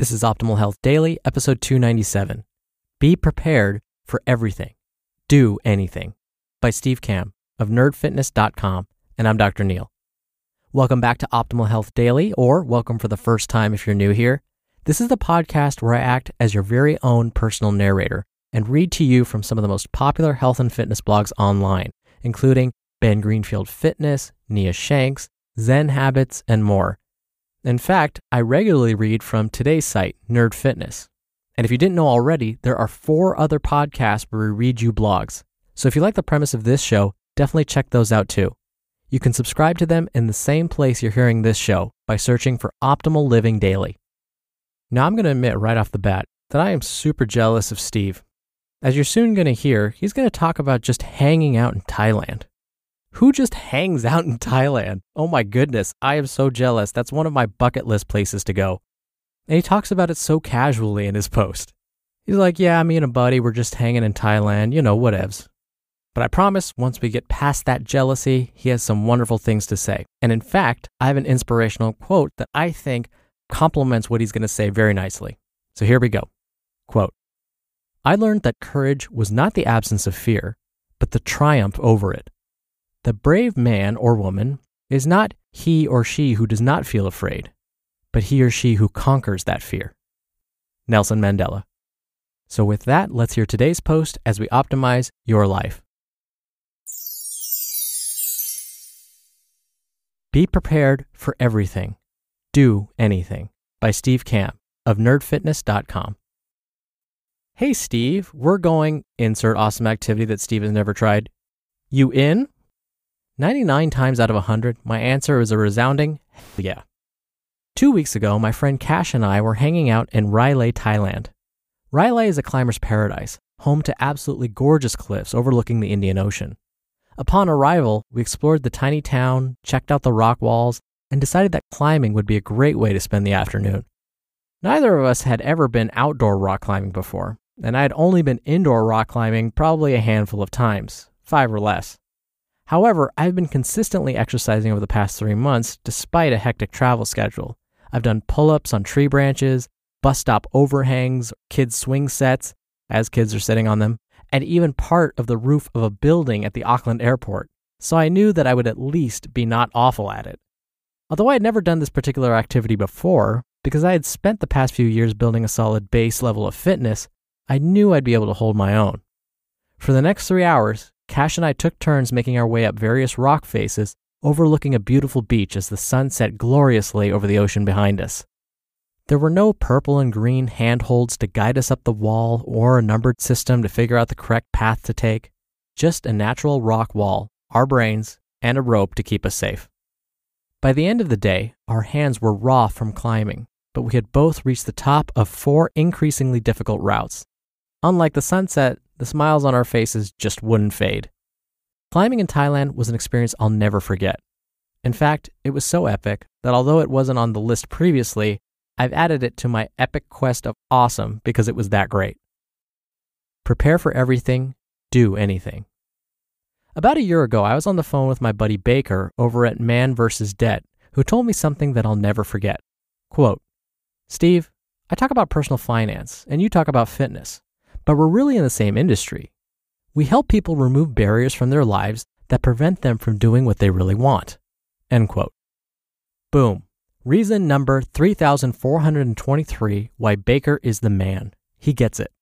This is Optimal Health Daily, episode 297. Be prepared for everything. Do anything. By Steve Kamb of nerdfitness.com, and I'm Dr. Neil. Welcome back to Optimal Health Daily, or welcome for the first time if you're new here. This is the podcast where I act as your very own personal narrator and read to you from some of the most popular health and fitness blogs online, including Ben Greenfield Fitness, Nia Shanks, Zen Habits, and more. In fact, I regularly read from today's site, Nerd Fitness. And if you didn't know already, there are 4 other podcasts where we read you blogs. So if you like the premise of this show, definitely check those out too. You can subscribe to them in the same place you're hearing this show by searching for Optimal Living Daily. Now I'm going to admit right off the bat that I am super jealous of Steve. As you're soon going to hear, he's going to talk about just hanging out in Thailand. Who just hangs out in Thailand? Oh my goodness, I am so jealous. That's one of my bucket list places to go. And he talks about it so casually in his post. He's like, yeah, me and a buddy, we're just hanging in Thailand, you know, whatevs. But I promise once we get past that jealousy, he has some wonderful things to say. And in fact, I have an inspirational quote that I think complements what he's going to say very nicely. So here we go. Quote, I learned that courage was not the absence of fear, but the triumph over it. The brave man or woman is not he or she who does not feel afraid, but he or she who conquers that fear. Nelson Mandela. So with that, let's hear today's post as we optimize your life. Be prepared for everything. Do anything. By Steve Kamb of nerdfitness.com. Hey Steve, we're going, insert awesome activity that Steve has never tried. You in? 99 times out of 100, my answer is a resounding yeah. 2 weeks ago, my friend Cash and I were hanging out in Railay, Thailand. Railay is a climber's paradise, home to absolutely gorgeous cliffs overlooking the Indian Ocean. Upon arrival, we explored the tiny town, checked out the rock walls, and decided that climbing would be a great way to spend the afternoon. Neither of us had ever been outdoor rock climbing before, and I had only been indoor rock climbing probably a handful of times, 5 or less. However, I've been consistently exercising over the past 3 months despite a hectic travel schedule. I've done pull-ups on tree branches, bus stop overhangs, kids' swing sets, as kids are sitting on them, and even part of the roof of a building at the Auckland airport, so I knew that I would at least be not awful at it. Although I had never done this particular activity before, because I had spent the past few years building a solid base level of fitness, I knew I'd be able to hold my own. For the next 3 hours, Cash and I took turns making our way up various rock faces, overlooking a beautiful beach as the sun set gloriously over the ocean behind us. There were no purple and green handholds to guide us up the wall or a numbered system to figure out the correct path to take, just a natural rock wall, our brains, and a rope to keep us safe. By the end of the day, our hands were raw from climbing, but we had both reached the top of 4 increasingly difficult routes. Unlike the sunset, the smiles on our faces just wouldn't fade. Climbing in Thailand was an experience I'll never forget. In fact, it was so epic that although it wasn't on the list previously, I've added it to my epic quest of awesome because it was that great. Prepare for everything, do anything. About a year ago, I was on the phone with my buddy Baker over at Man Vs. Debt, who told me something that I'll never forget. Quote, Steve, I talk about personal finance and you talk about fitness. But we're really in the same industry. We help people remove barriers from their lives that prevent them from doing what they really want. End quote. Boom. Reason number 3,423 why Baker is the man. He gets it.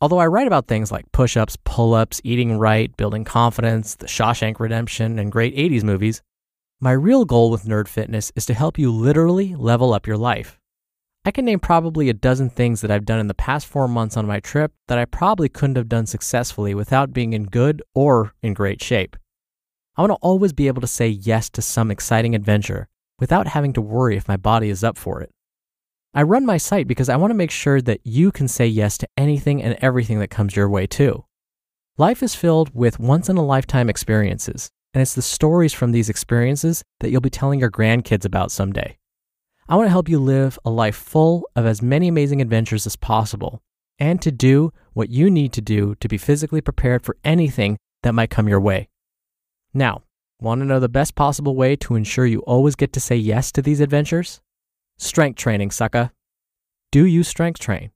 Although I write about things like push-ups, pull-ups, eating right, building confidence, the Shawshank Redemption, and great 80s movies, my real goal with Nerd Fitness is to help you literally level up your life. I can name probably a dozen things that I've done in the past 4 months on my trip that I probably couldn't have done successfully without being in good or in great shape. I want to always be able to say yes to some exciting adventure without having to worry if my body is up for it. I run my site because I want to make sure that you can say yes to anything and everything that comes your way too. Life is filled with once-in-a-lifetime experiences, and it's the stories from these experiences that you'll be telling your grandkids about someday. I want to help you live a life full of as many amazing adventures as possible and to do what you need to do to be physically prepared for anything that might come your way. Now, want to know the best possible way to ensure you always get to say yes to these adventures? Strength training, sucka. Do you strength train?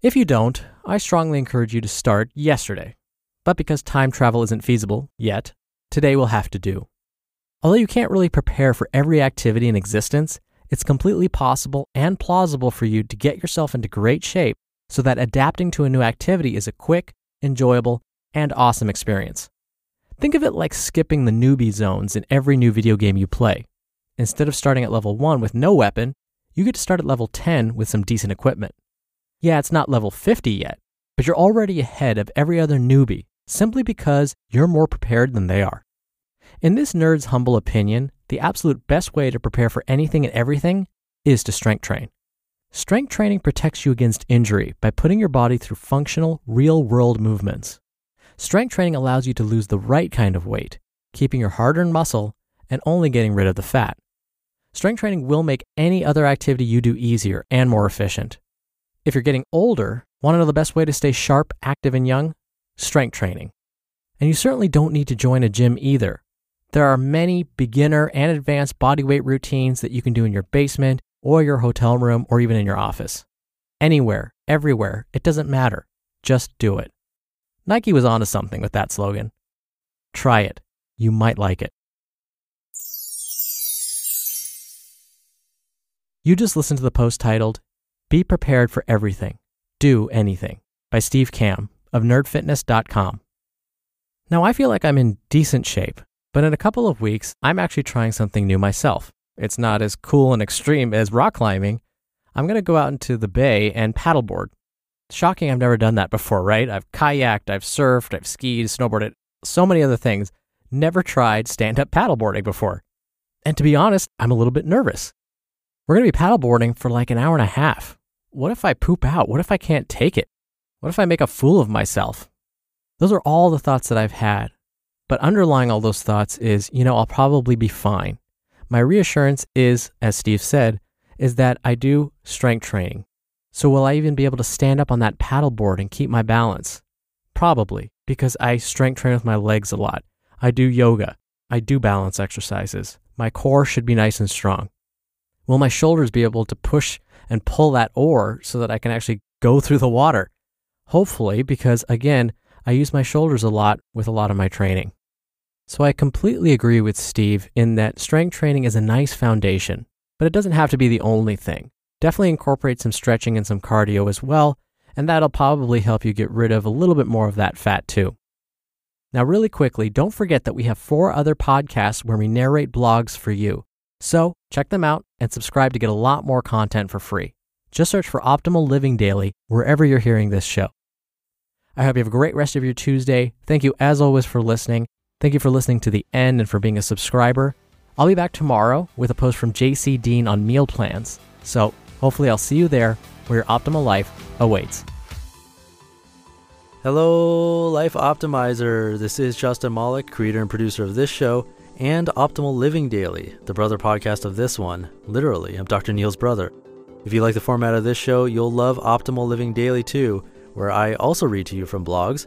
If you don't, I strongly encourage you to start yesterday. But because time travel isn't feasible yet, today will have to do. Although you can't really prepare for every activity in existence, it's completely possible and plausible for you to get yourself into great shape so that adapting to a new activity is a quick, enjoyable, and awesome experience. Think of it like skipping the newbie zones in every new video game you play. Instead of starting at level 1 with no weapon, you get to start at level 10 with some decent equipment. Yeah, it's not level 50 yet, but you're already ahead of every other newbie simply because you're more prepared than they are. In this nerd's humble opinion, the absolute best way to prepare for anything and everything is to strength train. Strength training protects you against injury by putting your body through functional, real-world movements. Strength training allows you to lose the right kind of weight, keeping your hard-earned muscle and only getting rid of the fat. Strength training will make any other activity you do easier and more efficient. If you're getting older, want to know the best way to stay sharp, active, and young? Strength training. And you certainly don't need to join a gym either. There are many beginner and advanced bodyweight routines that you can do in your basement or your hotel room or even in your office. Anywhere, everywhere, it doesn't matter. Just do it. Nike was onto something with that slogan. Try it. You might like it. You just listened to the post titled, Be Prepared for Everything, Do Anything, by Steve Kamb of nerdfitness.com. Now, I feel like I'm in decent shape, but in a couple of weeks, I'm actually trying something new myself. It's not as cool and extreme as rock climbing. I'm going to go out into the bay and paddleboard. Shocking, I've never done that before, right? I've kayaked, I've surfed, I've skied, snowboarded, so many other things. Never tried stand-up paddleboarding before. And to be honest, I'm a little bit nervous. We're going to be paddleboarding for like an hour and a half. What if I poop out? What if I can't take it? What if I make a fool of myself? Those are all the thoughts that I've had. But underlying all those thoughts is, I'll probably be fine. My reassurance is, as Steve said, is that I do strength training. So will I even be able to stand up on that paddleboard and keep my balance? Probably, because I strength train with my legs a lot. I do yoga. I do balance exercises. My core should be nice and strong. Will my shoulders be able to push and pull that oar so that I can actually go through the water? Hopefully, because again, I use my shoulders a lot with a lot of my training. So I completely agree with Steve in that strength training is a nice foundation, but it doesn't have to be the only thing. Definitely incorporate some stretching and some cardio as well, and that'll probably help you get rid of a little bit more of that fat too. Now, really quickly, don't forget that we have 4 other podcasts where we narrate blogs for you. So check them out and subscribe to get a lot more content for free. Just search for Optimal Living Daily wherever you're hearing this show. I hope you have a great rest of your Tuesday. Thank you as always for listening. Thank you for listening to the end and for being a subscriber. I'll be back tomorrow with a post from JC Dean on meal plans. So hopefully I'll see you there where your optimal life awaits. Hello, Life Optimizer. This is Justin Mollick, creator and producer of this show and Optimal Living Daily, the brother podcast of this one. Literally, I'm Dr. Neil's brother. If you like the format of this show, you'll love Optimal Living Daily too, where I also read to you from blogs,